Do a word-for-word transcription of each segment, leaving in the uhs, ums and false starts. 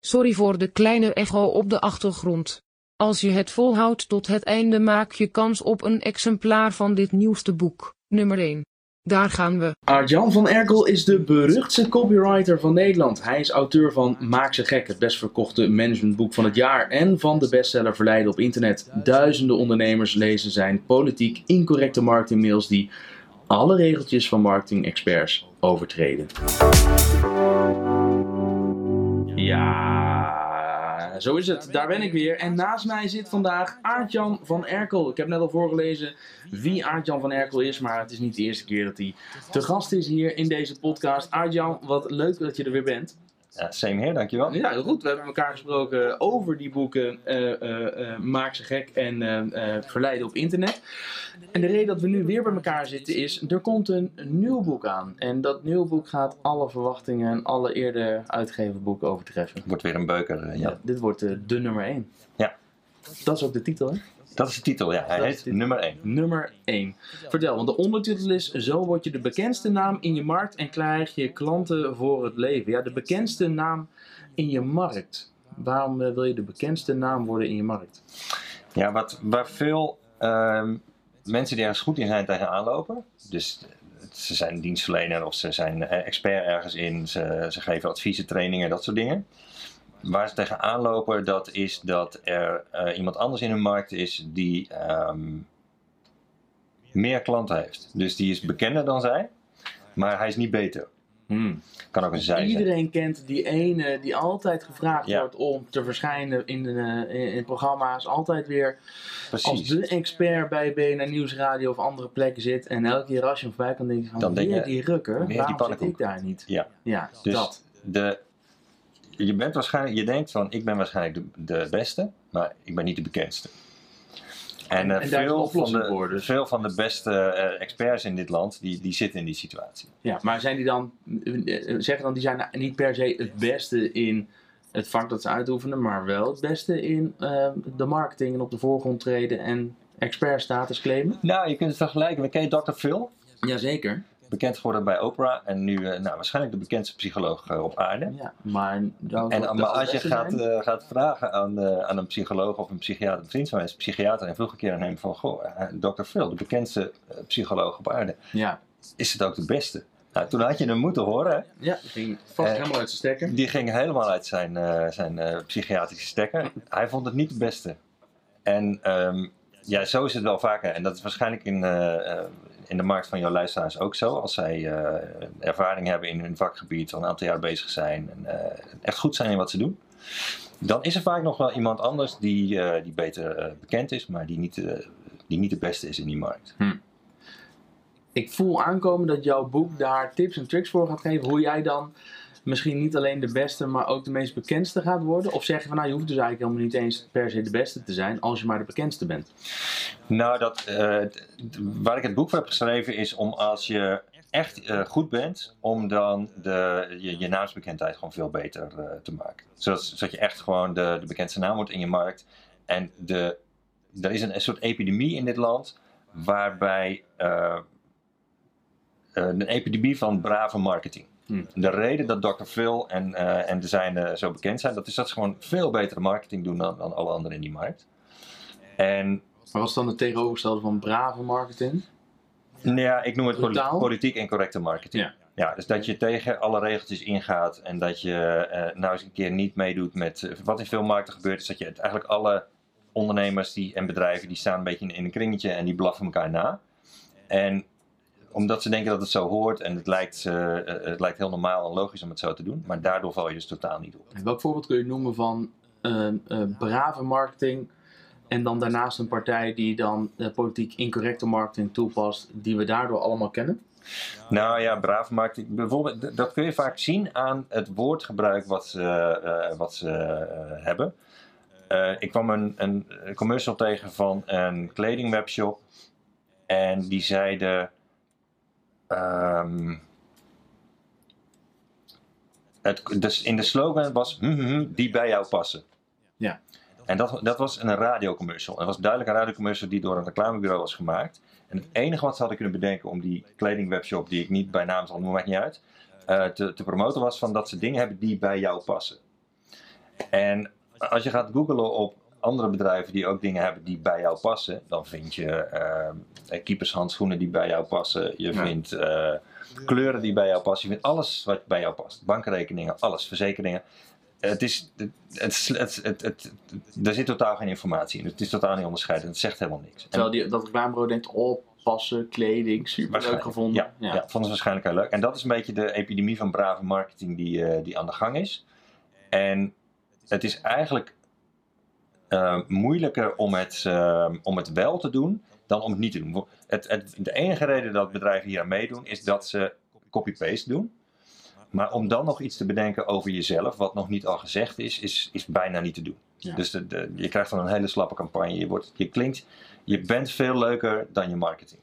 Sorry voor de kleine echo op de achtergrond. Als je het volhoudt tot het einde, maak je kans op een exemplaar van dit nieuwste boek, nummer één. Daar gaan we. Aart-Jan van Erkel is de beruchtste copywriter van Nederland. Hij is auteur van Maak ze gek, het best verkochte managementboek van het jaar. En van de bestseller Verleiden op internet. Duizenden ondernemers lezen zijn politiek incorrecte marketingmails die alle regeltjes van marketing-experts overtreden. Ja, zo is het. Daar ben ik weer. En naast mij zit vandaag Aart-Jan van Erkel. Ik heb net al voorgelezen wie Aart-Jan van Erkel is, maar het is niet de eerste keer dat hij te gast is hier in deze podcast. Aart-Jan, wat leuk dat je er weer bent. Ja, same here, dankjewel. Ja, goed. We hebben elkaar gesproken over die boeken uh, uh, uh, Maak ze gek en uh, uh, Verleiden op internet. En de reden dat we nu weer bij elkaar zitten is, er komt een nieuw boek aan. En dat nieuw boek gaat alle verwachtingen en alle eerder uitgegeven boeken overtreffen. Het wordt weer een beuker, uh, ja. ja. Dit wordt uh, de nummer één. Ja. Dat is ook de titel, hè? Dat is de titel, ja. Hij heet nummer één. Nummer één. Vertel, want de ondertitel is: zo word je de bekendste naam in je markt en krijg je klanten voor het leven. Ja, de bekendste naam in je markt. Waarom wil je de bekendste naam worden in je markt? Ja, wat, waar veel uh, mensen die ergens goed in zijn tegenaan lopen. Dus ze zijn dienstverlener of ze zijn expert ergens in. Ze, ze geven adviezen, trainingen, dat soort dingen. Waar ze tegenaan lopen, dat is dat er uh, iemand anders in hun markt is die um, meer klanten heeft. Dus die is bekender dan zij, maar hij is niet beter. Hmm. Kan ook een zij zijn. Iedereen kent die ene die altijd gevraagd ja. wordt om te verschijnen in, de, in, in programma's. Altijd weer Precies. als de expert bij B N N Nieuwsradio of andere plekken zit. En elke keer als je hem voorbij kan denken van weer die rukker, waarom die zit ik daar niet? Ja, ja dus dat. De, Je, bent waarschijnlijk, je denkt van, ik ben waarschijnlijk de, de beste, maar ik ben niet de bekendste. En, uh, en veel, van de, voor, dus. veel van de beste uh, experts in dit land, die, die zitten in die situatie. Ja, maar zijn die dan, zeggen dan, die zijn niet per se het beste in het vak dat ze uitoefenen, maar wel het beste in uh, de marketing en op de voorgrond treden en expertstatus claimen? Nou, je kunt het vergelijken. Ken je dokter Phil? Jazeker. Bekend geworden bij Oprah en nu nou, waarschijnlijk de bekendste psycholoog uh, op aarde. Ja, maar, dan en, maar als je gaat, uh, gaat vragen aan, uh, aan een psycholoog of een psychiater, een vriend van mij is psychiater en vroeg een keer aan hem van, goh, dokter Phil, de bekendste uh, psycholoog op aarde, ja. is het ook de beste? Nou, toen had je hem moeten horen. Hè? Ja, die ging vast uh, helemaal uit zijn stekker. Die ging helemaal uit zijn, uh, zijn uh, psychiatrische stekker. Hij vond het niet de beste. En um, ja, zo is het wel vaker en dat is waarschijnlijk in... Uh, uh, in de markt van jouw luisteraars ook zo. Als zij uh, ervaring hebben in hun vakgebied, al een aantal jaar bezig zijn en uh, echt goed zijn in wat ze doen, dan is er vaak nog wel iemand anders die, uh, die beter uh, bekend is, maar die niet, uh, die niet de beste is in die markt. Hm. Ik voel aankomen dat jouw boek daar tips en tricks voor gaat geven, hoe jij dan misschien niet alleen de beste, maar ook de meest bekendste gaat worden? Of zeg je van, nou, je hoeft dus eigenlijk helemaal niet eens per se de beste te zijn, als je maar de bekendste bent? Nou, dat, uh, waar ik het boek voor heb geschreven is om als je echt uh, goed bent, om dan de, je, je naamsbekendheid gewoon veel beter uh, te maken. Zodat, zodat je echt gewoon de, de bekendste naam wordt in je markt. En de, er is een, een soort epidemie in dit land, waarbij uh, een epidemie van brave marketing. Hmm. De reden dat dokter Phil en, uh, en de zijne zo bekend zijn, dat is dat ze gewoon veel betere marketing doen dan, dan alle anderen in die markt. En, maar wat is dan het tegenovergestelde van brave marketing? Nou ja, ik noem het politiek, politiek incorrecte marketing. Ja. Ja, dus dat je tegen alle regeltjes ingaat en dat je uh, nou eens een keer niet meedoet met uh, wat in veel markten gebeurt, is dat je het, eigenlijk alle ondernemers die, en bedrijven die staan een beetje in, in een kringetje en die blaffen elkaar na. En omdat ze denken dat het zo hoort en het lijkt, uh, het lijkt heel normaal en logisch om het zo te doen. Maar daardoor val je dus totaal niet op. En welk voorbeeld kun je noemen van uh, uh, brave marketing en dan daarnaast een partij die dan uh, politiek incorrecte marketing toepast die we daardoor allemaal kennen? Nou ja, brave marketing. Bijvoorbeeld, dat kun je vaak zien aan het woordgebruik wat ze, uh, wat ze uh, hebben. Uh, ik kwam een, een commercial tegen van een kledingwebshop en die zeiden... Um, het, dus in de slogan was hm, hm, die bij jou passen. Ja. En dat, dat was een radiocommercial. Het was duidelijk een radiocommercial die door een reclamebureau was gemaakt. En het enige wat ze hadden kunnen bedenken om die kledingwebshop, die ik niet bij naam zal noemen, maakt niet uit, uh, te, te promoten was van dat ze dingen hebben die bij jou passen. En als je gaat googlen op andere bedrijven die ook dingen hebben die bij jou passen, dan vind je uh, keepershandschoenen die bij jou passen. Je ja. vindt uh, kleuren die bij jou passen. Je vindt alles wat bij jou past. Bankrekeningen, alles, verzekeringen. Het is, het, het, het, het, het, er zit totaal geen informatie in. Het is totaal niet onderscheidend. Het zegt helemaal niks. Terwijl die, dat reclamebureau denkt, oh, passen, kleding, super leuk gevonden. Ja, ja. ja vonden ze waarschijnlijk heel leuk. En dat is een beetje de epidemie van brave marketing die, uh, die aan de gang is. En het is eigenlijk uh, moeilijker om het, uh, om het wel te doen dan om het niet te doen. Het, het, de enige reden dat bedrijven hier aan meedoen is dat ze copy-paste doen. Maar om dan nog iets te bedenken over jezelf, wat nog niet al gezegd is, is, is bijna niet te doen. Ja. Dus de, de, je krijgt dan een hele slappe campagne. Je, wordt, je klinkt, je bent veel leuker dan je marketing.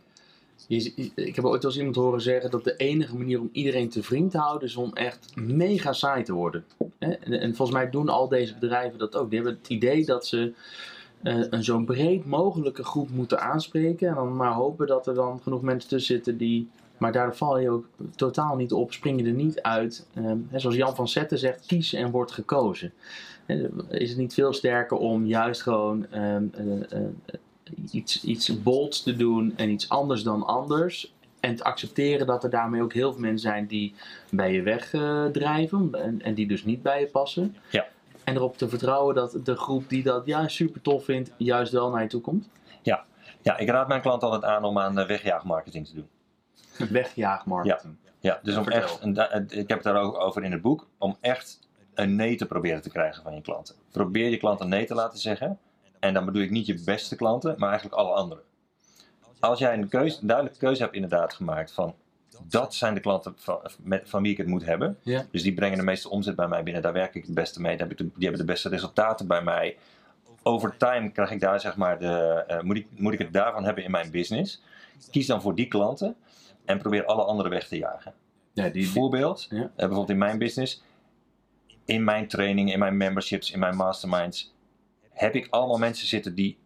Je, je, ik heb ooit als iemand horen zeggen dat de enige manier om iedereen te vriend te houden is om echt mega saai te worden. Hè? En, en volgens mij doen al deze bedrijven dat ook. Die hebben het idee dat ze uh, een zo'n breed mogelijke groep moeten aanspreken. En dan maar hopen dat er dan genoeg mensen tussen zitten die... Maar daardoor val je ook totaal niet op, spring je er niet uit. Um, hè, zoals Jan van Zetten zegt, kies en wordt gekozen. Is het niet veel sterker om juist gewoon um, uh, uh, iets, iets bolds te doen en iets anders dan anders? En te accepteren dat er daarmee ook heel veel mensen zijn die bij je wegdrijven uh, en, en die dus niet bij je passen. Ja. En erop te vertrouwen dat de groep die dat ja, super tof vindt, juist wel naar je toe komt. Ja, ja ik raad mijn klant altijd aan om aan uh, wegjaagmarketing te doen. Wegjaagmarketing. Ja, ja, dus om echt, en da, ik heb het daar ook over in het boek, om echt een nee te proberen te krijgen van je klanten. Probeer je klanten nee te laten zeggen. En dan bedoel ik niet je beste klanten, maar eigenlijk alle anderen. Als jij een, keuze, een duidelijke keuze hebt inderdaad gemaakt van, dat zijn de klanten van, met, van wie ik het moet hebben. Ja. Dus die brengen de meeste omzet bij mij binnen, daar werk ik het beste mee, daar heb ik de, die hebben de beste resultaten bij mij. Over time krijg ik daar zeg maar, de, uh, moet, ik, moet ik het daarvan hebben in mijn business. Kies dan voor die klanten. En probeer alle anderen weg te jagen. Ja, die, Voorbeeld, ja. bijvoorbeeld in mijn business, in mijn training, in mijn memberships, in mijn masterminds, heb ik allemaal mensen zitten die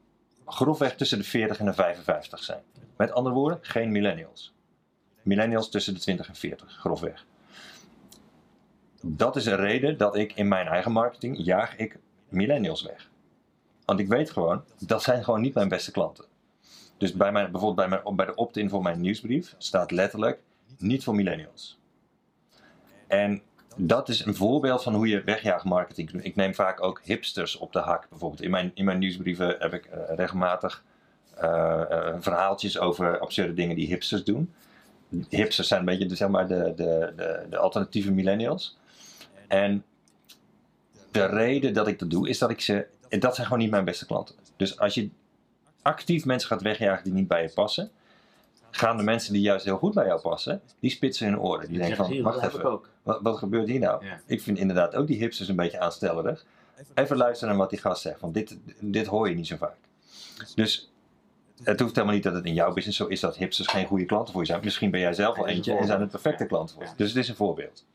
grofweg tussen de veertig en de vijfenvijftig zijn. Met andere woorden, geen millennials. Millennials tussen de twintig en veertig, grofweg. Dat is een reden dat ik in mijn eigen marketing, jaag ik millennials weg. Want ik weet gewoon, dat zijn gewoon niet mijn beste klanten. Dus bij mijn, bijvoorbeeld bij, mijn, bij de opt-in voor mijn nieuwsbrief staat letterlijk niet voor millennials. En dat is een voorbeeld van hoe je wegjaagmarketing doet. Ik neem vaak ook hipsters op de hak. Bijvoorbeeld in mijn, in mijn nieuwsbrieven heb ik uh, regelmatig uh, uh, verhaaltjes over absurde dingen die hipsters doen. Hipsters zijn een beetje de, zeg maar de, de, de, de alternatieve millennials. En de reden dat ik dat doe is dat ik ze... Dat zijn gewoon niet mijn beste klanten. Dus als je... actief mensen gaat wegjagen die niet bij je passen, gaan de mensen die juist heel goed bij jou passen, die spitsen hun oren. Die denken van, wacht even, wat, wat gebeurt hier nou? Ja. Ik vind inderdaad ook die hipsters een beetje aanstellerig. Even luisteren naar wat die gast zegt, want dit, dit hoor je niet zo vaak. Dus het hoeft helemaal niet dat het in jouw business zo is dat hipsters geen goede klanten voor je zijn. Misschien ben jij zelf wel eentje en zijn het perfecte klant voor je. Dus het is een voorbeeld.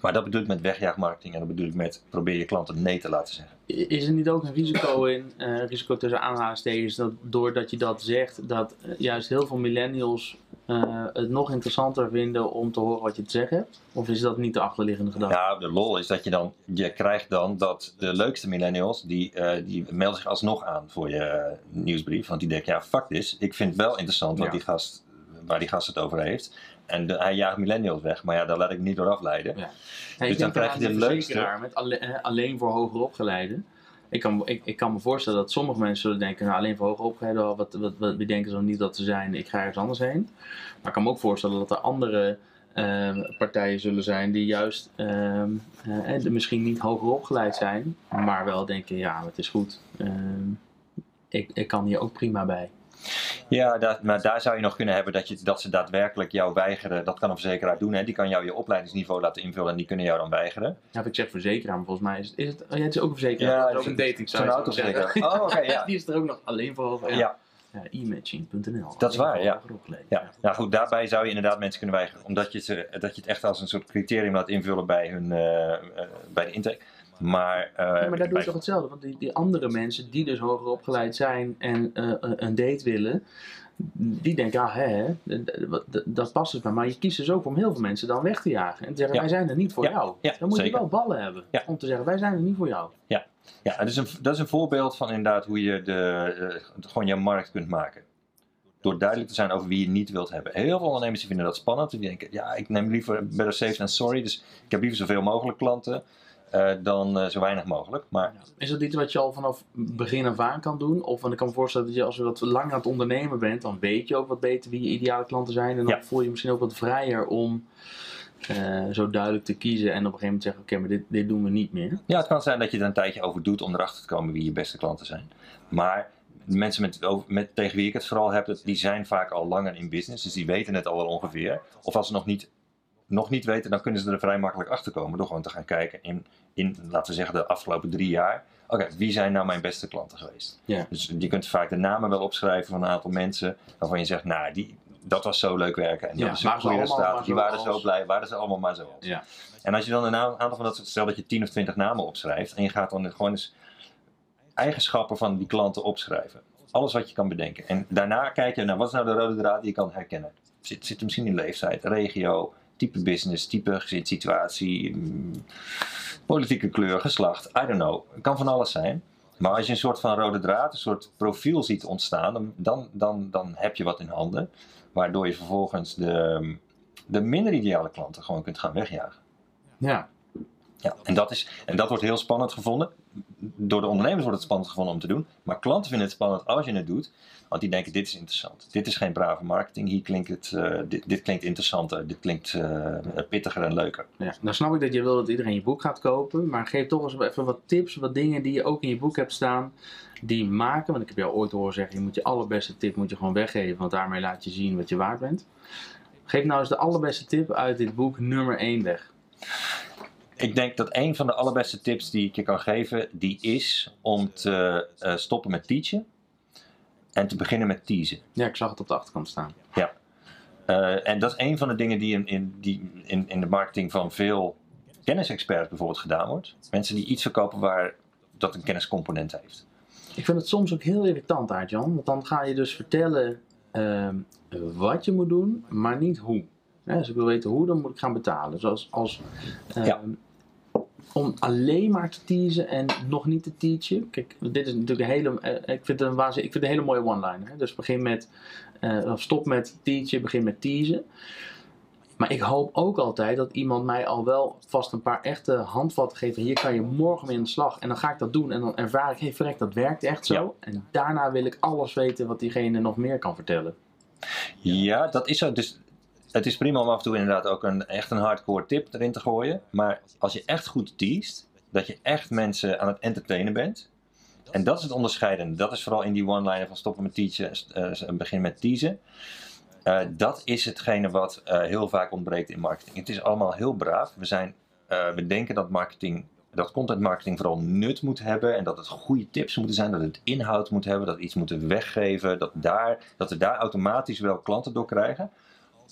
Maar dat bedoel ik met wegjaagmarketing en dat bedoel ik met probeer je klanten nee te laten zeggen. Is er niet ook een risico in, uh, risico tussen aanhalingstekens, dat doordat je dat zegt, dat juist heel veel millennials uh, het nog interessanter vinden om te horen wat je te zeggen hebt? Of is dat niet de achterliggende gedachte? Ja, de lol is dat je dan, je krijgt dan dat de leukste millennials, die, uh, die melden zich alsnog aan voor je uh, nieuwsbrief. Want die denken, ja fuck this, ik vind het wel interessant wat ja. die gast... waar die gast het over heeft. En de, hij jaagt millennials weg, maar ja, daar laat ik niet door afleiden. Ja. Hey, dus dan krijg je de leukste... Met alle, alleen voor hoger opgeleiden. Ik kan, ik, ik kan me voorstellen dat sommige mensen zullen denken, nou, alleen voor hoger opgeleiden, wat, wat, wat bedenken ze dan niet dat ze zijn, ik ga ergens anders heen. Maar ik kan me ook voorstellen dat er andere eh, partijen zullen zijn die juist eh, eh, misschien niet hoger opgeleid zijn, maar wel denken, ja, het is goed. Eh, ik, ik kan hier ook prima bij. Ja, dat, maar daar zou je nog kunnen hebben dat, je, dat ze daadwerkelijk jou weigeren. Dat kan een verzekeraar doen, hè? Die kan jou je opleidingsniveau laten invullen en die kunnen jou dan weigeren. Ja, ik zeg verzekeraar, maar volgens mij is, is het, oh ja, het is ook een verzekeraar. Ja, het is ook een dating site. Zo'n autoverzekeraar. Oh, oké, okay, ja. Die is er ook nog alleen voor over. Ja. Ja. Ja, e-matching punt n l. Dat is waar, ja. Ja. Nou goed, daarbij zou je inderdaad mensen kunnen weigeren, omdat je het, dat je het echt als een soort criterium laat invullen bij, hun, uh, uh, bij de intake. Maar, uh, ja, maar daar doe je toch hetzelfde, want die, die andere mensen die dus hoger opgeleid zijn en uh, een date willen, die denken, ah, hè, hè, dat, dat past dus bij. Maar je kiest dus ook om heel veel mensen dan weg te jagen. En te zeggen, ja. wij zijn er niet voor ja. jou. Ja, dan moet zeker. je wel ballen hebben. Ja. Om te zeggen, wij zijn er niet voor jou. Ja, ja dat, is een, dat is een voorbeeld van inderdaad hoe je de, de, gewoon je markt kunt maken. Door duidelijk te zijn over wie je niet wilt hebben. Heel veel ondernemers die vinden dat spannend. Die denken, ja, ik neem liever better safe than sorry. Dus ik heb liever zoveel mogelijk klanten. Uh, dan uh, zo weinig mogelijk. Maar... Is dat iets wat je al vanaf begin af aan kan doen? Of want ik kan me voorstellen dat je als je wat lang aan het ondernemen bent, dan weet je ook wat beter wie je ideale klanten zijn. En dan ja. voel je misschien ook wat vrijer om uh, zo duidelijk te kiezen en op een gegeven moment zeggen, oké, okay, maar dit, dit doen we niet meer. Ja, het kan zijn dat je er een tijdje over doet om erachter te komen wie je beste klanten zijn. Maar de mensen met, met, tegen wie ik het vooral heb, die zijn vaak al langer in business. Dus die weten het al wel ongeveer. Of als ze nog niet... nog niet weten, dan kunnen ze er vrij makkelijk achter komen door gewoon te gaan kijken in, in laten we zeggen, de afgelopen drie jaar. Oké, okay, wie zijn nou mijn beste klanten geweest? Yeah. Dus je kunt vaak de namen wel opschrijven van een aantal mensen waarvan je zegt, nou, die, dat was zo leuk werken. En die ja, hadden goede resultaten, die waren zo blij, waren ze allemaal maar zo. Ja. En als je dan een aantal van dat soort, stel dat je tien of twintig namen opschrijft en je gaat dan gewoon eens eigenschappen van die klanten opschrijven. Alles wat je kan bedenken. En daarna kijk je naar, nou, wat is nou de rode draad die je kan herkennen? Zit, zit er misschien in leeftijd, regio, type business, type gezinssituatie, politieke kleur, geslacht, I don't know. Het kan van alles zijn. Maar als je een soort van rode draad, een soort profiel ziet ontstaan, dan, dan, dan heb je wat in handen. Waardoor je vervolgens de, de minder ideale klanten gewoon kunt gaan wegjagen. Ja. ja en, dat is, en dat wordt heel spannend gevonden. Door de ondernemers wordt het spannend gevonden om te doen. Maar klanten vinden het spannend als je het doet. Want die denken, dit is interessant. Dit is geen brave marketing. Hier klinkt het, uh, dit, dit klinkt interessanter. Dit klinkt uh, pittiger en leuker. Ja, nou snap ik dat je wil dat iedereen je boek gaat kopen. Maar geef toch eens even wat tips. Wat dingen die je ook in je boek hebt staan. Die maken. Want ik heb jou ooit horen zeggen. Je moet je allerbeste tip moet je gewoon weggeven. Want daarmee laat je zien wat je waard bent. Geef nou eens de allerbeste tip uit dit boek nummer één weg. Ik denk dat een van de allerbeste tips die ik je kan geven, die is om te uh, stoppen met teachen en te beginnen met teasen. Ja, ik zag het op de achterkant staan. Ja, uh, en dat is een van de dingen die in, in, die in, in de marketing van veel kennisexperts bijvoorbeeld gedaan wordt. Mensen die iets verkopen waar dat een kenniscomponent heeft. Ik vind het soms ook heel irritant, Aart-Jan, want dan ga je dus vertellen uh, wat je moet doen, maar niet hoe. Ja, als ik wil weten hoe, dan moet ik gaan betalen. Zoals als... Uh, ja. Om alleen maar te teasen en nog niet te teachen. Kijk, dit is natuurlijk een hele... Uh, ik, vind het een waanzin, ik vind het een hele mooie one-liner. Dus begin met... Uh, stop met teachen, begin met teasen. Maar ik hoop ook altijd dat iemand mij al wel vast een paar echte handvatten geeft. Hier kan je morgen mee aan de slag. En dan ga ik dat doen en dan ervaar ik... Hé, hey, verrek, dat werkt echt zo. Ja. En daarna wil ik alles weten wat diegene nog meer kan vertellen. Ja, dat is zo. Dus... Het is prima om af en toe inderdaad ook een, echt een hardcore tip erin te gooien. Maar als je echt goed teest, dat je echt mensen aan het entertainen bent. En dat is het onderscheidende. Dat is vooral in die one-liner van stoppen met teachen, uh, begin met teasen. Uh, dat is hetgene wat uh, heel vaak ontbreekt in marketing. Het is allemaal heel braaf. We, zijn, uh, we denken dat marketing... dat content marketing vooral nut moet hebben en dat het goede tips moeten zijn, dat het inhoud moet hebben, dat we iets moeten weggeven, dat, daar, dat we daar automatisch wel klanten door krijgen.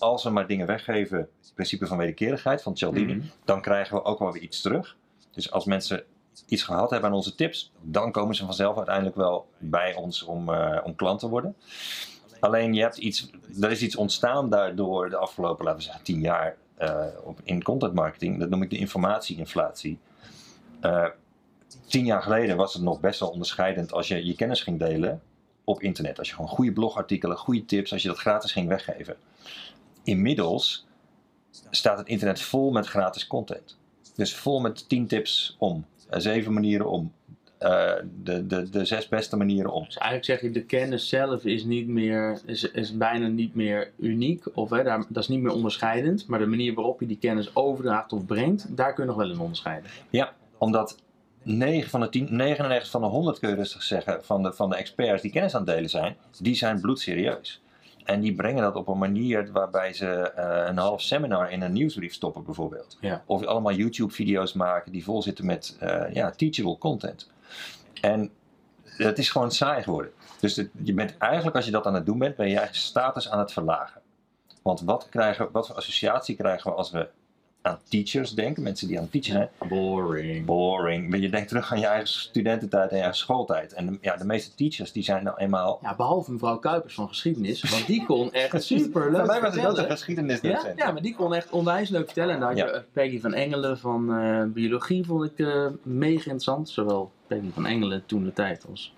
Als we maar dingen weggeven, het principe van wederkerigheid van Cialdini, mm-hmm. dan krijgen we ook wel weer iets terug. Dus als mensen iets gehad hebben aan onze tips, dan komen ze vanzelf uiteindelijk wel bij ons om, uh, om klant te worden. Alleen je hebt iets, er is iets ontstaan daardoor de afgelopen, laten we zeggen, tien jaar uh, op, in content marketing. Dat noem ik de informatieinflatie. Uh, tien jaar geleden was het nog best wel onderscheidend als je je kennis ging delen op internet. Als je gewoon goede blogartikelen, goede tips, als je dat gratis ging weggeven. Inmiddels staat het internet vol met gratis content. Dus vol met tien tips om, zeven manieren om, uh, de, de, de zes beste manieren om. Dus eigenlijk zeg je, de kennis zelf is, niet meer, is, is bijna niet meer uniek, of hè, daar, dat is niet meer onderscheidend. Maar de manier waarop je die kennis overdraagt of brengt, daar kun je nog wel in onderscheiden. Ja, omdat negen van de tien, negenennegentig van de honderd kun je rustig zeggen, van de, van de experts die kennis aan het delen zijn, die zijn bloedserieus. En die brengen dat op een manier waarbij ze uh, een half seminar in een nieuwsbrief stoppen bijvoorbeeld. Ja. Of allemaal YouTube video's maken die vol zitten met uh, ja, teachable content. En het is gewoon saai geworden. Dus het, je bent eigenlijk, als je dat aan het doen bent, ben je eigen status aan het verlagen. Want wat, krijgen, wat voor associatie krijgen we als we aan teachers denken, mensen die aan het teachen zijn. Boring. Boring. Maar je denkt terug aan je eigen studententijd en je eigen schooltijd. En ja, de meeste teachers die zijn nou eenmaal... Ja, behalve mevrouw Kuipers van geschiedenis, want die kon echt superleuk ja, mij was vertellen. Dat een geschiedenisdocent. Ja? Ja, maar die kon echt onwijs leuk vertellen. En daar had je ja. Peggy van Engelen van uh, biologie, vond ik uh, mega interessant. Zowel Peggy van Engelen toen de tijd als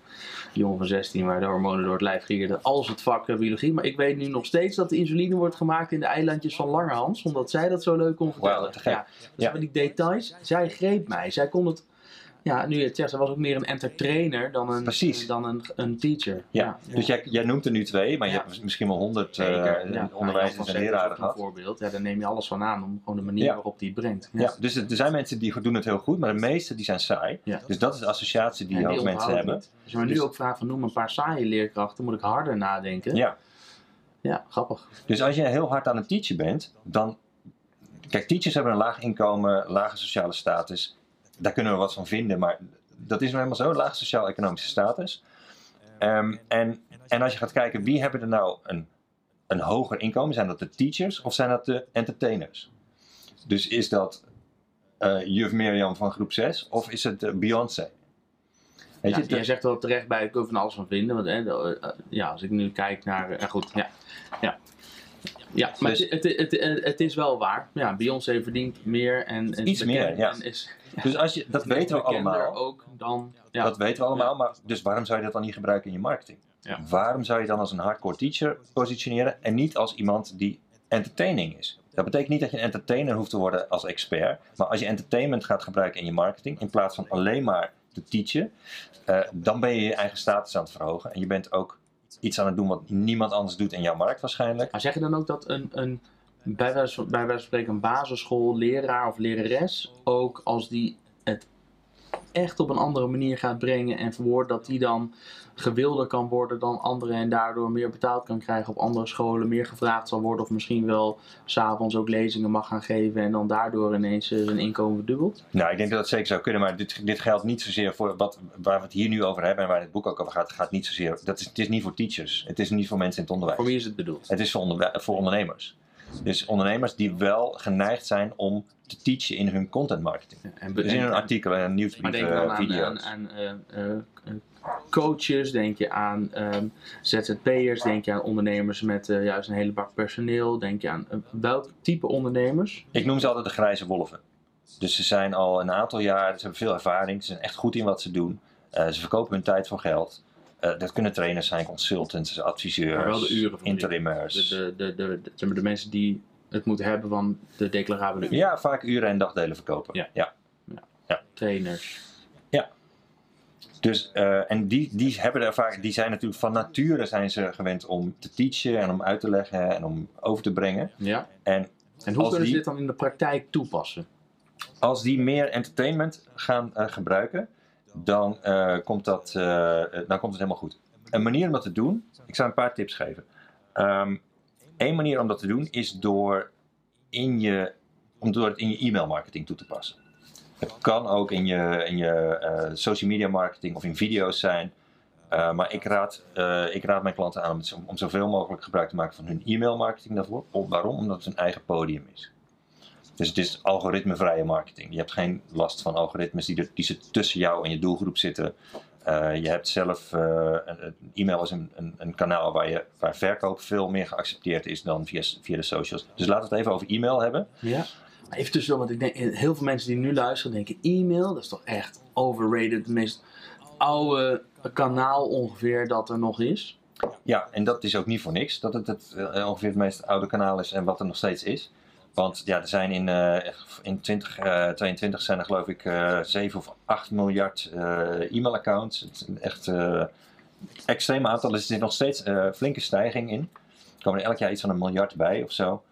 jongen van zestien waar de hormonen door het lijf gierden als het vak uh, biologie. Maar ik weet nu nog steeds dat de insuline wordt gemaakt in de eilandjes van Langerhans, omdat zij dat zo leuk kon vertellen. Wow, ja, dus ja. die details, zij greep mij. Zij kon het, ja, nu je het zegt, zij was ook meer een entertrainer dan een, uh, dan een, een teacher. Ja. Ja. Ja. Dus jij, jij noemt er nu twee, maar ja. je hebt misschien wel honderd uh, ja. onderwijzers ja, en leraren gehad. Voorbeeld. Ja, daar neem je alles van aan, om gewoon de manier ja. waarop die het brengt. Ja. Ja, dus er zijn mensen die doen het heel goed, maar de meeste die zijn saai. Ja. Dus dat is de associatie die heel veel mensen hebben. Niet. Als je me nu dus... ook vraagt van noem een paar saaie leerkrachten, moet ik harder nadenken. Ja. Ja, grappig. Dus als je heel hard aan het teachen bent, dan... Kijk, teachers hebben een laag inkomen, lage sociale status. Daar kunnen we wat van vinden, maar dat is nou helemaal zo, laag sociaal-economische status. Um, en, en als je gaat kijken, wie hebben er nou een, een hoger inkomen? Zijn dat de teachers of zijn dat de entertainers? Dus is dat uh, juf Mirjam van groep zes of is het uh, Beyoncé? Weet ja, je, jij zegt wel terecht bij, ik kan van alles van vinden. Want hè, de, uh, ja, als ik nu kijk naar... Uh, goed, ja. ja. Ja, maar dus, het, het, het, het is wel waar. Ja, Beyoncé verdient meer en is iets meer, ja. En is, ja. Dus als je, dat ja, weten we allemaal. Ook dan, ja. Dat weten we allemaal, maar dus waarom zou je dat dan niet gebruiken in je marketing? Ja. Waarom zou je dan als een hardcore teacher positioneren en niet als iemand die entertaining is? Dat betekent niet dat je een entertainer hoeft te worden als expert, maar als je entertainment gaat gebruiken in je marketing in plaats van alleen maar te teachen, uh, dan ben je je eigen status aan het verhogen en je bent ook iets aan het doen wat niemand anders doet in jouw markt waarschijnlijk. Maar zeg je dan ook dat een, een bij wijze van spreken een basisschoolleraar of lerares ook als die het echt op een andere manier gaat brengen en verwoord dat die dan gewilder kan worden dan anderen en daardoor meer betaald kan krijgen op andere scholen, meer gevraagd zal worden of misschien wel 's avonds ook lezingen mag gaan geven en dan daardoor ineens zijn inkomen verdubbelt? Nou, ik denk dat dat zeker zou kunnen, maar dit, dit geldt niet zozeer voor wat, waar we het hier nu over hebben en waar het boek ook over gaat, gaat niet zozeer, dat is, het is niet voor teachers, het is niet voor mensen in het onderwijs. Voor wie is het bedoeld? Het is voor, onderwe- voor ondernemers. Dus ondernemers die wel geneigd zijn om te teachen in hun content marketing. En be- dus in hun artikelen en nieuwsbrieven, video's. Maar denk je dan aan, aan, aan uh, uh, coaches, denk je aan um, Z Z P'ers, denk je aan ondernemers met uh, juist een hele bak personeel, denk je aan uh, welk type ondernemers? Ik noem ze altijd de grijze wolven. Dus ze zijn al een aantal jaar, ze hebben veel ervaring, ze zijn echt goed in wat ze doen. Uh, ze verkopen hun tijd voor geld. Uh, dat kunnen trainers zijn, consultants, adviseurs, maar wel de uren van interimmers. De, de, de, de, de, de mensen die het moeten hebben van de declarabele uren. Ja, vaak uren en dagdelen verkopen. Ja. Ja. Ja. Ja. Trainers. Ja. Dus, uh, en die, die hebben de ervaring, die zijn natuurlijk van nature zijn ze gewend om te teachen en om uit te leggen en om over te brengen. Ja. En, en hoe kunnen die, ze dit dan in de praktijk toepassen? Als die meer entertainment gaan uh, gebruiken... Dan, uh, komt dat, uh, dan komt het helemaal goed. Een manier om dat te doen, ik zou een paar tips geven. Um, Eén manier om dat te doen is door, in je, om door het in je e-mail marketing toe te passen. Het kan ook in je, in je uh, social media marketing of in video's zijn. Uh, maar ik raad, uh, ik raad mijn klanten aan om, het, om zoveel mogelijk gebruik te maken van hun e-mail marketing daarvoor. Of waarom? Omdat het hun eigen podium is. Dus het is algoritmevrije marketing. Je hebt geen last van algoritmes die, er, die ze tussen jou en je doelgroep zitten. Uh, je hebt zelf, uh, een, een e-mail is een, een, een kanaal waar, je, waar verkoop veel meer geaccepteerd is dan via, via de socials. Dus laten we het even over e-mail hebben. Ja. Even tussendoor, want ik denk, heel veel mensen die nu luisteren denken e-mail, dat is toch echt overrated, het meest oude kanaal ongeveer dat er nog is. Ja, en dat is ook niet voor niks, dat het, het uh, ongeveer het meest oude kanaal is en wat er nog steeds is. Want ja, er zijn in, uh, in twintig tweeëntwintig zijn er geloof ik uh, zeven of acht miljard uh, e-mailaccounts. Het is echt uh, extreem aantal. Dus er zit nog steeds uh, flinke stijging in. Er komen er elk jaar iets van een miljard bij of zo.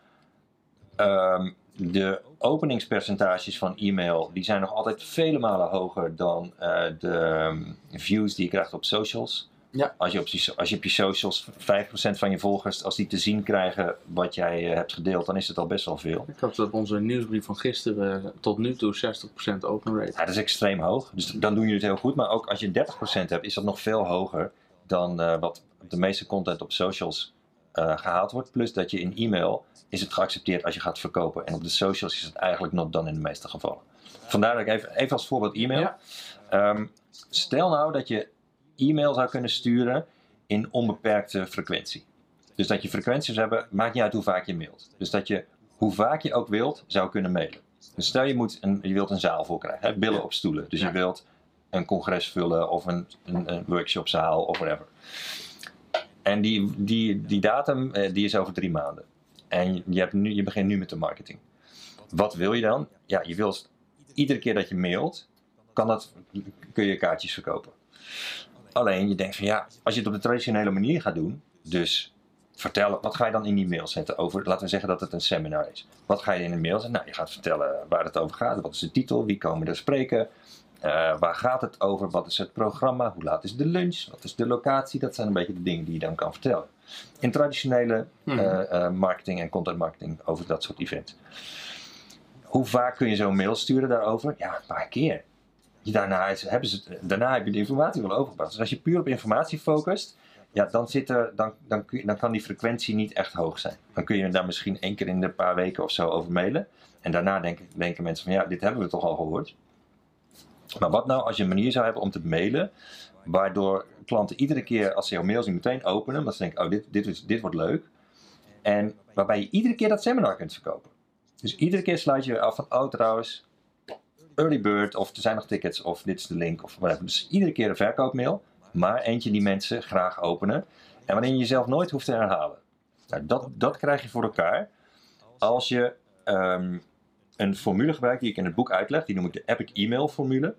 Um, de openingspercentages van e-mail die zijn nog altijd vele malen hoger dan uh, de um, views die je krijgt op socials. Ja. Als je op je, als je op je socials vijf procent van je volgers, als die te zien krijgen wat jij hebt gedeeld, dan is het al best wel veel. Ik had op onze nieuwsbrief van gisteren tot nu toe zestig procent open rate. Ja, dat is extreem hoog. Dus dan doen jullie het heel goed. Maar ook als je dertig procent hebt, is dat nog veel hoger dan uh, wat de meeste content op socials uh, gehaald wordt. Plus dat je in e-mail is het geaccepteerd als je gaat verkopen. En op de socials is het eigenlijk not done in de meeste gevallen. Vandaar dat ik even, even als voorbeeld e-mail. Ja. Um, stel nou dat je e-mail zou kunnen sturen in onbeperkte frequentie. Dus dat je frequenties hebben, maakt niet uit hoe vaak je mailt. Dus dat je, hoe vaak je ook wilt, zou kunnen mailen. Dus stel je, moet een, je wilt een zaal vol krijgen, hè? Billen op stoelen. Dus ja. je wilt een congres vullen of een, een, een workshopzaal of whatever. En die, die, die datum die is over drie maanden. En je, hebt nu, je begint nu met de marketing. Wat wil je dan? Ja, je wilt iedere keer dat je mailt, kan dat, kun je kaartjes verkopen. Alleen je denkt van ja, als je het op de traditionele manier gaat doen, dus vertellen, wat ga je dan in die mail zetten over, laten we zeggen dat het een seminar is. Wat ga je in de mail zetten? Nou, je gaat vertellen waar het over gaat, wat is de titel, wie komen er spreken, uh, waar gaat het over, wat is het programma, hoe laat is de lunch, wat is de locatie, dat zijn een beetje de dingen die je dan kan vertellen. In traditionele uh, uh, marketing en content marketing over dat soort events. Hoe vaak kun je zo'n mail sturen daarover? Ja, een paar keer. Daarna, is, hebben ze, daarna heb je de informatie wel overgebracht. Dus als je puur op informatie focust, ja, dan, zit er, dan, dan, kun je, dan kan die frequentie niet echt hoog zijn. Dan kun je daar misschien één keer in de paar weken of zo over mailen. En daarna denken, denken mensen van ja, dit hebben we toch al gehoord. Maar wat nou als je een manier zou hebben om te mailen, waardoor klanten iedere keer als ze jouw mail zien meteen openen, omdat ze denken, oh dit, dit, is, dit wordt leuk. En waarbij je iedere keer dat seminar kunt verkopen. Dus iedere keer sluit je weer af van, oh trouwens, early bird, of er zijn nog tickets, of dit is de link, of whatever. Dus iedere keer een verkoopmail, maar eentje die mensen graag openen. En waarin je jezelf nooit hoeft te herhalen. Nou, dat, dat krijg je voor elkaar als je um, een formule gebruikt die ik in het boek uitleg. Die noem ik de Epic Email Formule.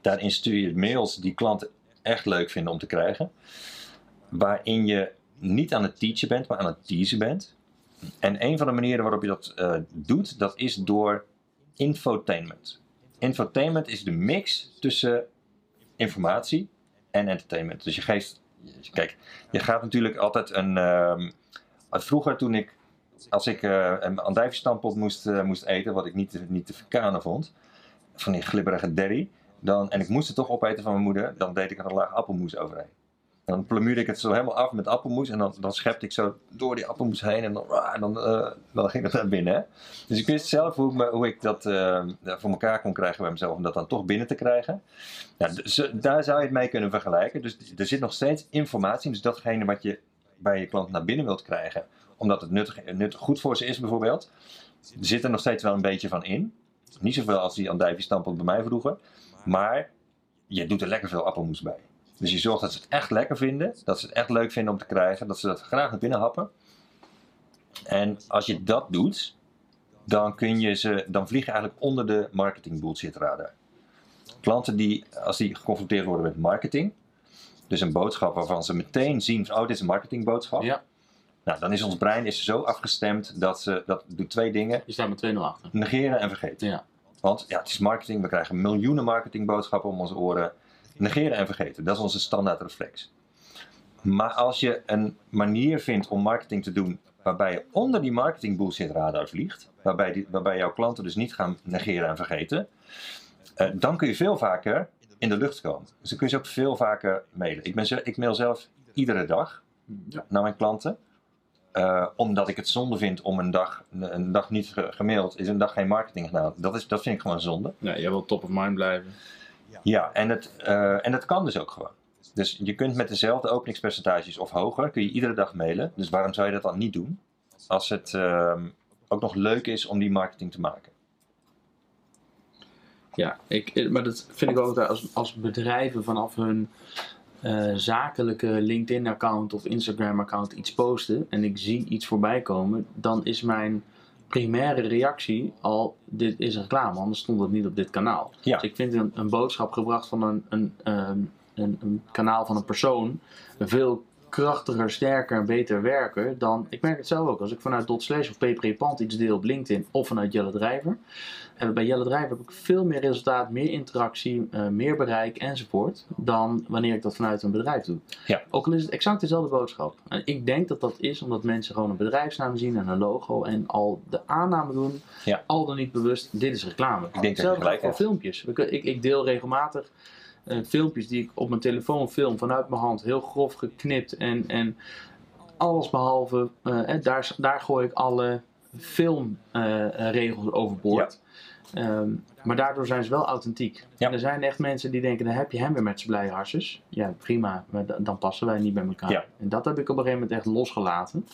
Daarin stuur je mails die klanten echt leuk vinden om te krijgen. Waarin je niet aan het teachen bent, maar aan het teasen bent. En een van de manieren waarop je dat uh, doet, dat is door infotainment. Infotainment is de mix tussen informatie en entertainment. Dus je geeft, kijk, je gaat natuurlijk altijd een, um, vroeger toen ik, als ik uh, een andijvenstampot moest, uh, moest eten, wat ik niet te, niet te verkanen vond, van die glibberige derry, dan, en ik moest het toch opeten van mijn moeder, dan deed ik er een laag appelmoes overheen. En dan plamuurde ik het zo helemaal af met appelmoes en dan, dan schepte ik zo door die appelmoes heen en dan, dan, uh, dan ging dat naar binnen. Hè? Dus ik wist zelf hoe ik, me, hoe ik dat uh, voor elkaar kon krijgen bij mezelf om dat dan toch binnen te krijgen. Nou, dus, daar zou je het mee kunnen vergelijken. Dus er zit nog steeds informatie, dus datgene wat je bij je klant naar binnen wilt krijgen, omdat het nuttig, nut, goed voor ze is bijvoorbeeld, zit er nog steeds wel een beetje van in. Niet zoveel als die andijviestampel bij mij vroeger, maar je doet er lekker veel appelmoes bij. Dus je zorgt dat ze het echt lekker vinden, dat ze het echt leuk vinden om te krijgen, dat ze dat graag naar binnen happen. En als je dat doet, dan, kun je ze, dan vlieg je eigenlijk onder de marketing bullshit radar. Klanten die, als die geconfronteerd worden met marketing, dus een boodschap waarvan ze meteen zien, oh dit is een marketingboodschap. Ja. Nou, dan is ons brein is zo afgestemd dat ze, dat doet twee dingen. Je staat met twee nul achter. Negeren en vergeten. Ja. Want ja, het is marketing, we krijgen miljoenen marketingboodschappen om onze oren. Negeren en vergeten, dat is onze standaard reflex. Maar als je een manier vindt om marketing te doen waarbij je onder die marketing bullshit radar vliegt, waarbij, die, waarbij jouw klanten dus niet gaan negeren en vergeten, uh, dan kun je veel vaker in de lucht komen. Dus dan kun je ze ook veel vaker mailen. Ik, ben ze, ik mail zelf iedere dag ja. naar mijn klanten, uh, omdat ik het zonde vind om een dag, een dag niet gemaild, is een dag geen marketing gedaan. Dat, is, dat vind ik gewoon zonde. Ja, jij wil top of mind blijven. Ja, en, het, uh, en dat kan dus ook gewoon. Dus je kunt met dezelfde openingspercentages of hoger, kun je iedere dag mailen. Dus waarom zou je dat dan niet doen? Als het uh, ook nog leuk is om die marketing te maken. Ja, ik, maar dat vind ik ook als, als bedrijven vanaf hun uh, zakelijke LinkedIn-account of Instagram-account iets posten. En ik zie iets voorbij komen, dan is mijn primaire reactie al, dit is reclame, anders stond het niet op dit kanaal. Ja. Dus ik vind een, een boodschap gebracht van een, een, een, een kanaal van een persoon veel krachtiger, sterker en beter werken dan, ik merk het zelf ook, als ik vanuit dot slash of pprepant iets deel op LinkedIn of vanuit Jelle Drijver. En bij Jelle Drijver heb ik veel meer resultaat, meer interactie, uh, meer bereik enzovoort dan wanneer ik dat vanuit een bedrijf doe. Ja. Ook al is het exact dezelfde boodschap. En ik denk dat dat is omdat mensen gewoon een bedrijfsnaam zien en een logo en al de aanname doen, ja. al dan niet bewust, dit is reclame. Ik denk zelf gelijk voor filmpjes. Ik, ik, ik deel regelmatig Uh, filmpjes die ik op mijn telefoon film vanuit mijn hand, heel grof geknipt en, en alles behalve, uh, daar, daar gooi ik alle filmregels uh, overboord. Ja. Um, maar daardoor zijn ze wel authentiek. Ja. En er zijn echt mensen die denken, dan heb je hem weer met z'n blije harsjes. Ja, prima, maar d- dan passen wij niet bij elkaar. Ja. En dat heb ik op een gegeven moment echt losgelaten.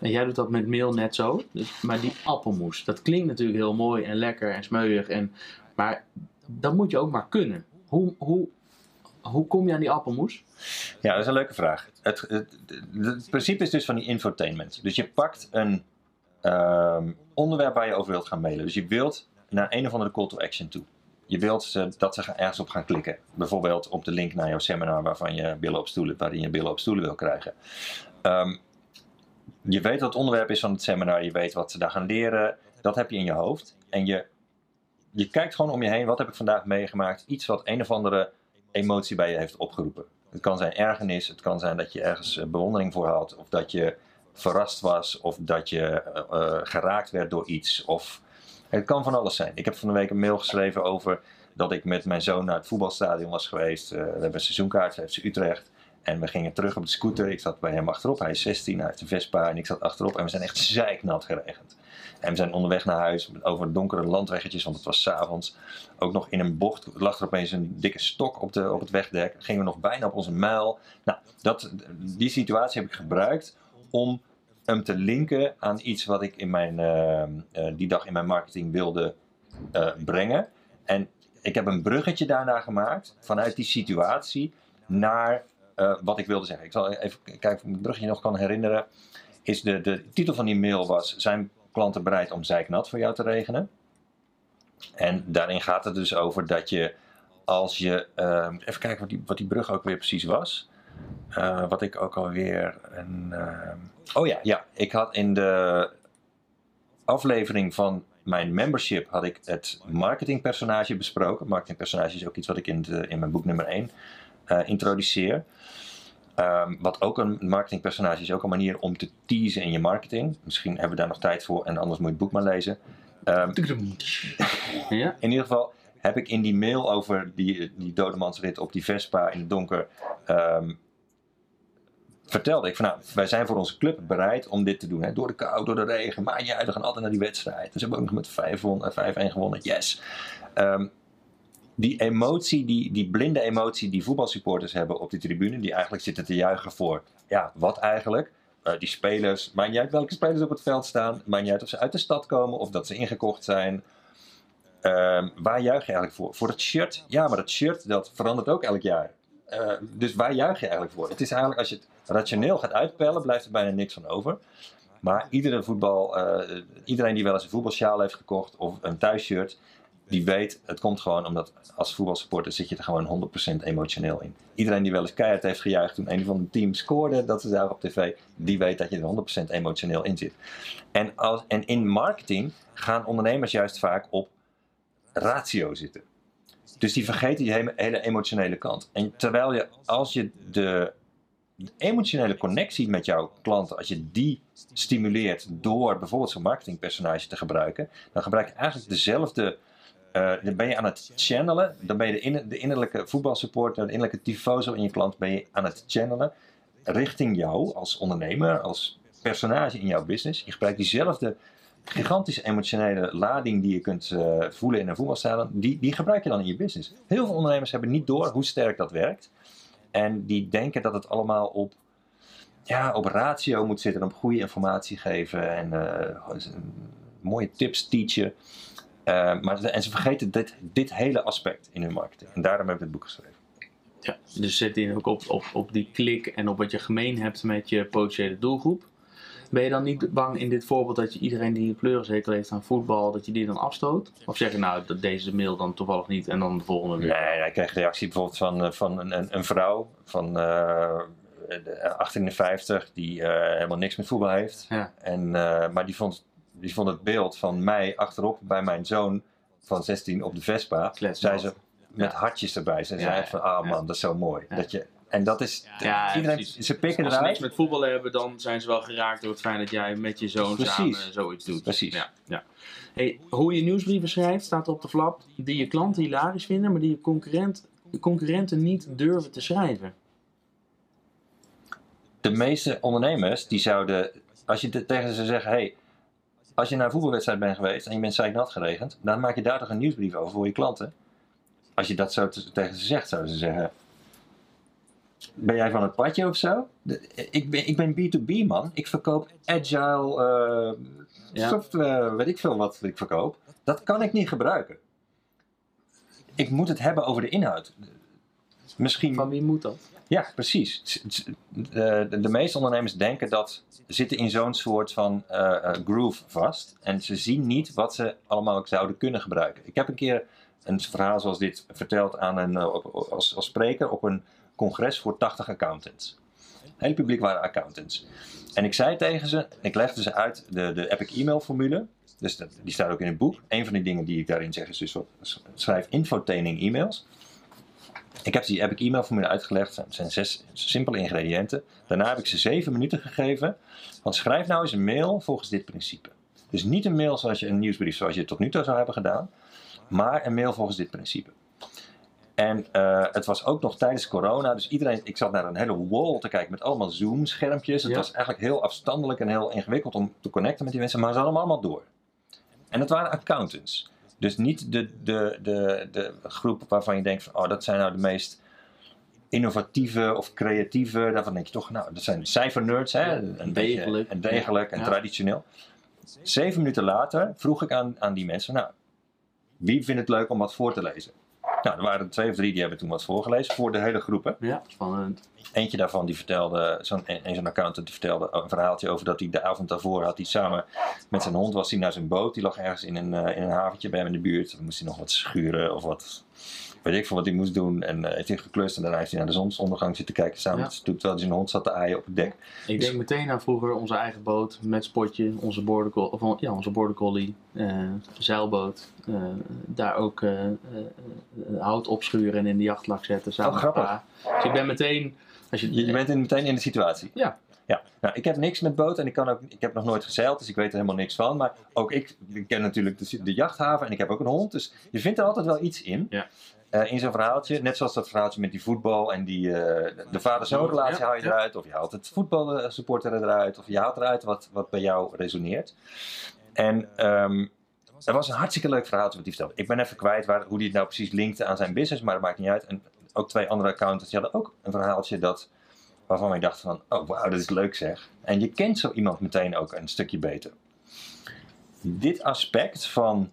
En jij doet dat met mail net zo. Dus, maar die appelmoes, dat klinkt natuurlijk heel mooi en lekker en smeuig. En, maar dat moet je ook maar kunnen. Hoe, hoe, hoe kom je aan die appelmoes? Ja, dat is een leuke vraag. Het, het, het principe is dus van die infotainment. Dus je pakt een um, onderwerp waar je over wilt gaan mailen. Dus je wilt naar een of andere call to action toe. Je wilt ze, dat ze ergens op gaan klikken. Bijvoorbeeld op de link naar jouw seminar waarvan je billen op stoelen, waarin je billen op stoelen wil krijgen. Um, Je weet wat het onderwerp is van het seminar, je weet wat ze daar gaan leren. Dat heb je in je hoofd. En je, je kijkt gewoon om je heen, wat heb ik vandaag meegemaakt? Iets wat een of andere emotie bij je heeft opgeroepen. Het kan zijn ergernis, het kan zijn dat je ergens bewondering voor had. Of dat je verrast was, of dat je uh, geraakt werd door iets. Of, het kan van alles zijn. Ik heb van de week een mail geschreven over dat ik met mijn zoon naar het voetbalstadion was geweest. Uh, we hebben een seizoenkaart, hij heeft ze Utrecht. En we gingen terug op de scooter. Ik zat bij hem achterop. Hij is zestien, hij heeft een Vespa en ik zat achterop. En we zijn echt zeiknat geregend. En we zijn onderweg naar huis over donkere landweggetjes, want het was 's avonds. Ook nog in een bocht lag er opeens een dikke stok op, de, op het wegdek. Gingen we nog bijna op onze mijl. Nou, dat, die situatie heb ik gebruikt om hem te linken aan iets wat ik in mijn, uh, uh, die dag in mijn marketing wilde uh, brengen. En ik heb een bruggetje daarna gemaakt vanuit die situatie naar... Uh, wat ik wilde zeggen, ik zal even kijken of ik het brugje nog kan herinneren, is de, de titel van die mail was, zijn klanten bereid om zeiknat voor jou te regenen? En daarin gaat het dus over dat je, als je, uh, even kijken wat die, wat die brug ook weer precies was, uh, wat ik ook alweer, een, uh, oh ja, ja, ik had in de aflevering van mijn membership had ik het marketingpersonage besproken. Marketingpersonage is ook iets wat ik in, de, in mijn boek nummer één Uh, introduceer. Um, wat ook een marketingpersonage is, ook een manier om te teasen in je marketing. Misschien hebben we daar nog tijd voor en anders moet je het boek maar lezen. Um, ja. In ieder geval heb ik in die mail over die, die dodemansrit op die Vespa in het donker um, vertelde ik van nou, wij zijn voor onze club bereid om dit te doen. Hè? Door de kou, door de regen, maar ja, we gaan altijd naar die wedstrijd. Dus we hebben ook nog met vijf een gewonnen, yes! Um, Die emotie, die, die blinde emotie die voetbalsupporters hebben op die tribune, die eigenlijk zitten te juichen voor, ja, wat eigenlijk? Uh, die spelers, maakt niet uit welke spelers op het veld staan, maakt niet uit of ze uit de stad komen of dat ze ingekocht zijn. Uh, waar juich je eigenlijk voor? Voor het shirt? Ja, maar dat shirt, dat verandert ook elk jaar. Uh, dus waar juich je eigenlijk voor? Het is eigenlijk, als je het rationeel gaat uitpellen, blijft er bijna niks van over. Maar iedere voetbal, uh, iedereen die wel eens een voetbalsjaal heeft gekocht of een thuisshirt, die weet, het komt gewoon omdat als voetbalsupporter zit je er gewoon honderd procent emotioneel in. Iedereen die wel eens keihard heeft gejuicht toen een van de teams scoorde, dat is daar op tv, die weet dat je er honderd procent emotioneel in zit. En, als, en in marketing gaan ondernemers juist vaak op ratio zitten. Dus die vergeten die hele emotionele kant. En terwijl je, als je de, de emotionele connectie met jouw klanten, als je die stimuleert door bijvoorbeeld zo'n marketingpersonage te gebruiken, dan gebruik je eigenlijk dezelfde... Uh, dan ben je aan het channelen, dan ben je de, in, de innerlijke voetbalsupporter, de innerlijke tifoso in je klant ben je aan het channelen richting jou als ondernemer, als personage in jouw business. Je gebruikt diezelfde gigantische emotionele lading die je kunt uh, voelen in een voetbalstadion, die, die gebruik je dan in je business. Heel veel ondernemers hebben niet door hoe sterk dat werkt en die denken dat het allemaal op, ja, op ratio moet zitten, op goede informatie geven en uh, mooie tips teachen. Uh, maar, en ze vergeten dit, dit hele aspect in hun marketing. En daarom heb ik dit boek geschreven. Ja, dus zit je ook op, op, op die klik en op wat je gemeen hebt met je potentiële doelgroep. Ben je dan niet bang in dit voorbeeld dat je iedereen die een pleurishekel heeft aan voetbal, dat je die dan afstoot? Of zeg je nou, dat deze mail dan toevallig niet en dan de volgende weer? Nee, ik kreeg reactie bijvoorbeeld van, van een, een, een vrouw van uh, achthonderdvijftig die uh, helemaal niks met voetbal heeft. Ja. En, uh, maar die vond... Die vond het beeld van mij achterop bij mijn zoon van zestien op de Vespa. Zij ze met ja. hartjes erbij. Ze ja, zei ja, van, ah oh man, ja. dat is zo mooi. Ja. Dat je, en dat is, ja, iedereen, ja, ze pikken eruit. Als ze niks met voetballen hebben, dan zijn ze wel geraakt door het feit dat jij met je zoon precies. samen zoiets doet. Precies. Ja, ja. Hey, hoe je nieuwsbrieven schrijft, staat op de flap, die je klanten hilarisch vinden, maar die je concurrent, concurrenten niet durven te schrijven. de meeste ondernemers die zouden, als je tegen ze zegt, hey, als je naar een voetbalwedstrijd bent geweest en je bent zeiknat geregend, dan maak je daar toch een nieuwsbrief over voor je klanten. Als je dat zo te, tegen ze zegt, zouden ze zeggen, ben jij van het padje of zo? De, ik, ben, ik ben B twee B man, ik verkoop agile uh, ja. software, weet ik veel wat ik verkoop. Dat kan ik niet gebruiken. Ik moet het hebben over de inhoud. Misschien... Van wie moet dat? Ja, precies. De, de, de meeste ondernemers denken dat zitten in zo'n soort van uh, groove vast. En ze zien niet wat ze allemaal zouden kunnen gebruiken. Ik heb een keer een verhaal zoals dit verteld aan een, als, als spreker op een congres voor tachtig accountants. Het hele publiek waren accountants. En ik zei tegen ze, ik legde ze uit de, de Epic Email Formule. Dus dat, die staat ook in het boek. Een van de dingen die ik daarin zeg is dus schrijf infotaining e-mails. Ik heb die Epic Email Formule uitgelegd. Het zijn zes simpele ingrediënten. Daarna heb ik ze zeven minuten gegeven. Want schrijf nou eens een mail volgens dit principe. Dus niet een mail zoals je een nieuwsbrief zoals je het tot nu toe zou hebben gedaan. Maar een mail volgens dit principe. En uh, het was ook nog tijdens corona. Dus iedereen, ik zat naar een hele wall te kijken met allemaal Zoom schermpjes. Het ja. was eigenlijk heel afstandelijk en heel ingewikkeld om te connecten met die mensen. Maar ze hadden hem allemaal door. En dat waren accountants. Dus niet de, de, de, de groep waarvan je denkt van, oh, dat zijn nou de meest innovatieve of creatieve. Daarvan denk je toch, nou, dat zijn cijfernerds, hè? Ja, een degelijk, en, degelijk ja. en traditioneel. Zeven minuten later vroeg ik aan, aan die mensen, nou, wie vindt het leuk om wat voor te lezen? Nou, er waren er twee of drie die hebben toen wat voorgelezen voor de hele groep. Hè? Ja, spannend. Eentje daarvan die vertelde, zo'n, een, zo'n accountant die vertelde een verhaaltje over dat hij de avond daarvoor had. Die samen met zijn hond was hij naar zijn boot. Die lag ergens in een, uh, in een haventje bij hem in de buurt. Dan moest hij nog wat schuren of wat, weet ik veel wat hij moest doen. En uh, heeft hij geklust en daarna heeft hij naar de zonsondergang zitten kijken samen ja. met zijn toe. Terwijl hij zijn hond zat te aaien op het dek. Ik dus, denk meteen aan vroeger onze eigen boot met spotje, onze border collie, of, ja, onze border collie, uh, zeilboot. Uh, daar ook uh, uh, hout opschuren en in de jachtlak zetten. Samen oh, grappig. Dus ik ben meteen... Als je, je bent in, meteen in de situatie. Ja. ja. Nou, ik heb niks met boot en ik, kan ook, ik heb nog nooit gezeild, dus ik weet er helemaal niks van. Maar ook ik, ik ken natuurlijk de, de jachthaven en ik heb ook een hond. Dus je vindt er altijd wel iets in. Ja. Uh, in zo'n verhaaltje, net zoals dat verhaaltje met die voetbal en die, uh, de vader-zoon-relatie ja. haal je ja. eruit. Of je haalt het voetbalsupporter eruit. Of je haalt eruit wat, wat bij jou resoneert. En... Um, dat was een hartstikke leuk verhaal wat hij vertelde. Ik ben even kwijt waar, hoe hij het nou precies linkte aan zijn business, maar dat maakt niet uit. En ook twee andere accountants die hadden ook een verhaaltje dat, waarvan wij dachten van, oh wauw, dat is leuk zeg. En je kent zo iemand meteen ook een stukje beter. Dit aspect van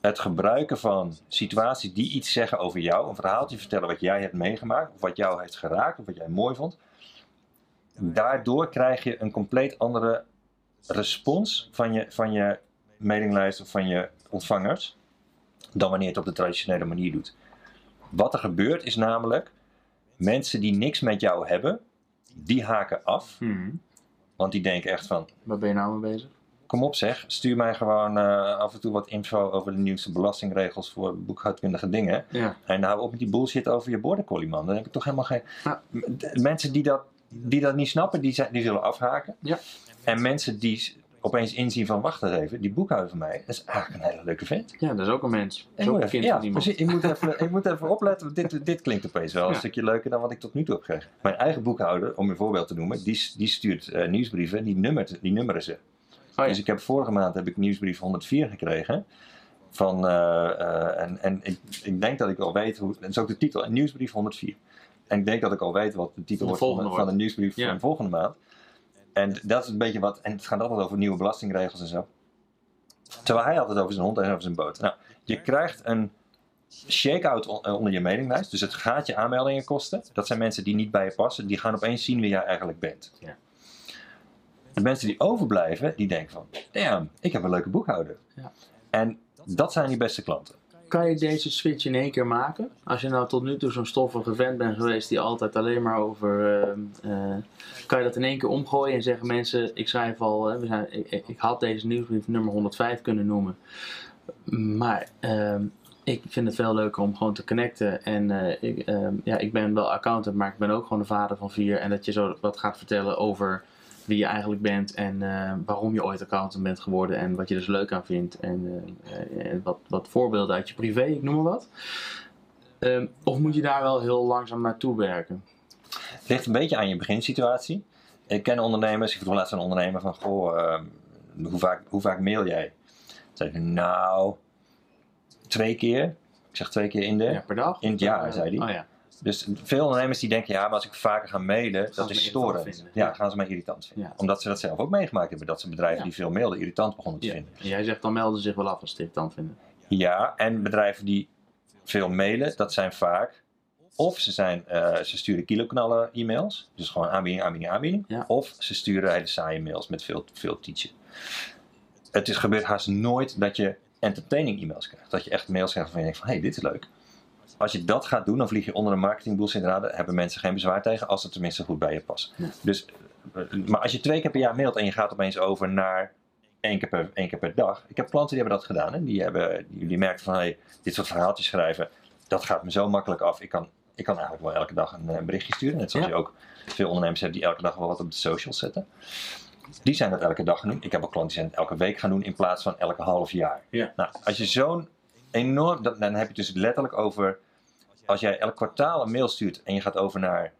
het gebruiken van situaties die iets zeggen over jou, een verhaaltje vertellen wat jij hebt meegemaakt, of wat jou heeft geraakt, of wat jij mooi vond. Daardoor krijg je een compleet andere respons van je, van je mailinglijst of van je ontvangers, dan wanneer je het op de traditionele manier doet. Wat er gebeurt is namelijk, mensen die niks met jou hebben, die haken af. Hmm. Want die denken echt van, waar ben je nou mee bezig? Kom op zeg, stuur mij gewoon uh, af en toe wat info over de nieuwste belastingregels voor boekhoudkundige dingen. Ja. En hou op met die bullshit over je border collie man. Dan heb ik toch helemaal geen... Ja. Mensen die dat, die dat niet snappen, die, zijn, die zullen afhaken. Ja. En mensen die... opeens inzien van, wacht even, die boekhouder van mij, dat is eigenlijk een hele leuke vent. Ja, dat is ook een mens. Dat is ook een kind van iemand. Ik moet even, ik moet even opletten, want dit, dit klinkt opeens wel ja. een stukje leuker dan wat ik tot nu toe heb gekregen. Mijn eigen boekhouder, om een voorbeeld te noemen, die, die stuurt uh, nieuwsbrieven, die, nummert, die nummeren ze. Oh, ja. Dus ik heb vorige maand heb ik nieuwsbrief honderdvier gekregen. Van, uh, uh, en en ik, ik denk dat ik al weet, hoe, dat is ook de titel, nieuwsbrief honderdvier. En ik denk dat ik al weet wat de titel wordt van, van de nieuwsbrief ja. van de volgende maand. En dat is een beetje wat, en het gaat altijd over nieuwe belastingregels en zo. Terwijl hij altijd over zijn hond en over zijn boot. Nou, je krijgt een shakeout onder je mailinglijst, dus het gaat je aanmeldingen kosten. Dat zijn mensen die niet bij je passen, die gaan opeens zien wie jij eigenlijk bent. Ja. De mensen die overblijven, die denken van, damn, ik heb een leuke boekhouder. Ja. En dat zijn die beste klanten. Kan je deze switch in één keer maken? Als je nou tot nu toe zo'n stoffige vent bent geweest die altijd alleen maar over... Uh, uh, kan je dat in één keer omgooien en zeggen mensen, ik schrijf al... Uh, we zijn, ik, ik had deze nieuwsbrief nummer honderdvijf kunnen noemen. Maar uh, ik vind het veel leuker om gewoon te connecten. En uh, ik, uh, ja, ik ben wel accountant, maar ik ben ook gewoon de vader van vier. En dat je zo wat gaat vertellen over wie je eigenlijk bent en uh, waarom je ooit accountant bent geworden en wat je dus leuk aan vindt en uh, uh, wat, wat voorbeelden uit je privé, ik noem maar wat. Um, of moet je daar wel heel langzaam naartoe werken? Het ligt een beetje aan je beginsituatie. ik ken ondernemers, ik vroeg laatst een ondernemer van, goh, uh, hoe, vaak, hoe vaak mail jij? Toen zei hij, nou, twee keer. Ik zeg twee keer in de... Ja, per dag? In het jaar, zei hij. Oh, ja. Dus veel ondernemers die denken, ja, maar als ik vaker ga mailen, gaan dat is storend. Ja, gaan ze mij irritant vinden. Ja. Omdat ze dat zelf ook meegemaakt hebben, dat ze bedrijven ja. die veel mailden irritant begonnen te ja. vinden. En jij zegt, dan melden ze zich wel af als ze het irritant vinden. Ja, en bedrijven die veel mailen, dat zijn vaak... Of ze, zijn, uh, ze sturen kiloknallen e-mails, dus gewoon aanbieding, aanbieding, aanbieding. Ja. Of ze sturen hele saaie mails met veel, veel teachen. Het is, gebeurt haast nooit dat je entertaining e-mails krijgt. Dat je echt mails krijgt waarvan je denkt van, hé, hey, dit is leuk. Als je dat gaat doen, dan vlieg je onder een marketingboel zitten raden, hebben mensen geen bezwaar tegen, als het tenminste goed bij je past. Ja. Dus, maar als je twee keer per jaar mailt en je gaat opeens over naar één keer per, één keer per dag. Ik heb klanten die hebben dat gedaan. Hè? Die, hebben, die merken van, hé, hey, dit soort verhaaltjes schrijven, dat gaat me zo makkelijk af. Ik kan... Ik kan eigenlijk wel elke dag een berichtje sturen. Net zoals ja. je ook veel ondernemers hebt die elke dag wel wat op de socials zetten. Die zijn dat elke dag gaan doen. Ik heb ook klanten die zijn het elke week gaan doen in plaats van elke half jaar. Ja. Nou, als je zo'n enorm... Dan heb je het dus letterlijk over... Als jij elk kwartaal een mail stuurt en je gaat over naar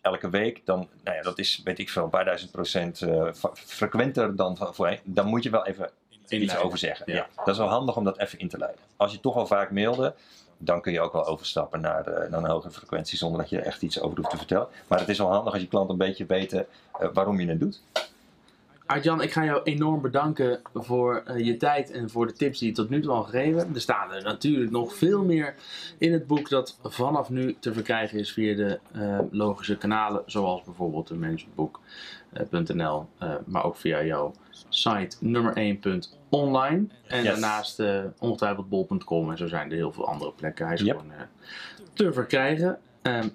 elke week... Dan, nou ja, dat is, weet ik veel, een paar duizend procent uh, frequenter dan voorheen. Dan moet je wel even iets over zeggen. Ja. Ja. Dat is wel handig om dat even in te leiden. Als je toch al vaak mailde... Dan kun je ook wel overstappen naar, de, naar een hogere frequentie zonder dat je er echt iets over hoeft te vertellen. Maar het is wel handig als je klant een beetje weten uh, waarom je het doet. Aart-Jan, ik ga jou enorm bedanken voor uh, je tijd en voor de tips die je tot nu toe al gegeven hebt. Er staan er natuurlijk nog veel meer in het boek dat vanaf nu te verkrijgen is via de uh, logische kanalen. Zoals bijvoorbeeld de management boek punt n l, uh, maar ook via jouw site nummer één punt online. En yes. daarnaast uh, ongetwijfeld bol punt com en zo zijn er heel veel andere plekken. Hij is yep. gewoon uh, te verkrijgen. Um,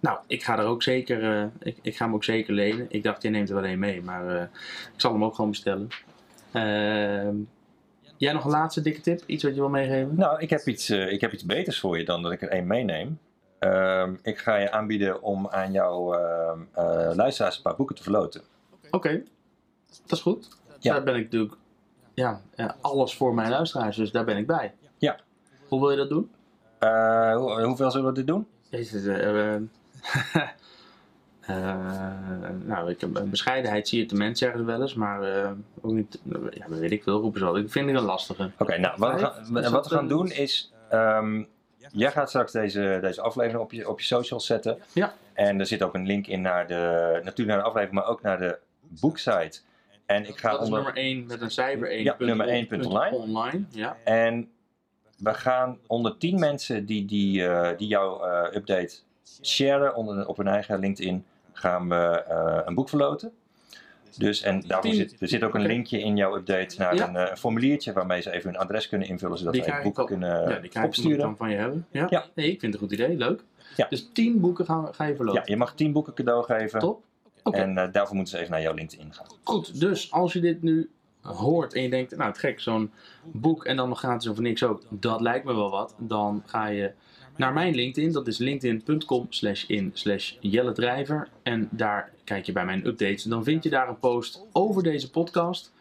Nou, ik ga er ook zeker, uh, ik, ik ga hem ook zeker lenen. Ik dacht, je neemt er wel één mee, maar uh, ik zal hem ook gewoon bestellen. Uh, jij nog een laatste dikke tip? Iets wat je wil meegeven? Nou, ik heb iets, uh, ik heb iets beters voor je dan dat ik er één meeneem. Uh, ik ga je aanbieden om aan jouw uh, uh, luisteraars een paar boeken te verloten. Oké, okay. Dat is goed. Ja. Daar ben ik natuurlijk, ja, ja, alles voor mijn luisteraars, dus daar ben ik bij. Ja. Hoe wil je dat doen? Uh, hoe, hoeveel zullen we dit doen? Jezus, uh, uh, nou, ik heb, bescheidenheid zie je te mensen zeggen wel eens, maar uh, ook niet, ja, weet ik veel, roepen ze altijd. Ik vind het een lastige. Oké, okay, nou, wat we gaan, wat we gaan doen is, um, jij gaat straks deze, deze aflevering op je, op je socials zetten. Ja. En er zit ook een link in naar de, natuurlijk naar de aflevering, maar ook naar de boeksite. En ik ga dat is onder... nummer één met een cijfer één. Ja, nummer één punt online. Ja. En we gaan onder tien mensen die, die, uh, die jouw uh, update sharen onder, op hun eigen LinkedIn, gaan we uh, een boek verloten. Dus, en daarvoor zit, er zit ook een linkje in jouw update naar ja. een uh, formuliertje waarmee ze even hun adres kunnen invullen, zodat ze het boek al, kunnen ja, die opsturen. Die kan van je hebben. Ja, ja. Hey, ik vind het een goed idee, leuk. Ja. Dus tien boeken gaan, ga je verloten. Ja, je mag tien boeken cadeau geven. Top. Okay. En uh, daarvoor moeten ze even naar jouw LinkedIn gaan. Goed, dus als je dit nu hoort en je denkt, nou het gek, zo'n boek en dan nog gratis of niks ook, dat lijkt me wel wat, dan ga je naar mijn LinkedIn, dat is linkedin punt com slash in slash Jelle Drijver. En daar kijk je bij mijn updates. Dan vind je daar een post over deze podcast.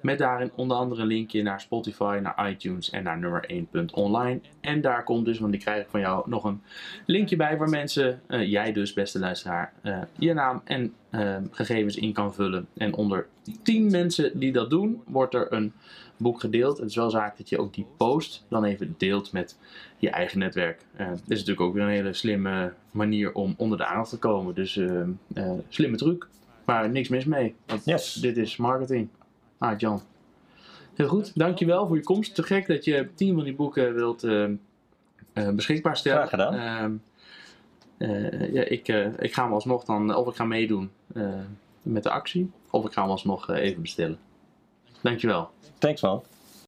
Met daarin onder andere een linkje naar Spotify, naar iTunes en naar nummer één punt online. En daar komt dus, want die krijg ik van jou, nog een linkje bij waar mensen, uh, jij dus beste luisteraar, uh, je naam en uh, gegevens in kan vullen. En onder tien mensen die dat doen, wordt er een boek gedeeld. Het is wel zaak dat je ook die post dan even deelt met je eigen netwerk. Uh, dit is natuurlijk ook weer een hele slimme manier om onder de aandacht te komen. Dus uh, uh, slimme truc, maar niks mis mee. Want yes. Dit is marketing. Aart-Jan. Heel goed, dankjewel voor je komst. Te gek dat je tien van die boeken wilt uh, uh, beschikbaar stellen. Graag gedaan. Uh, uh, ja, ik, uh, ik ga hem alsnog dan, of ik ga meedoen uh, met de actie, of ik ga hem alsnog uh, even bestellen. Dankjewel. Thanks man.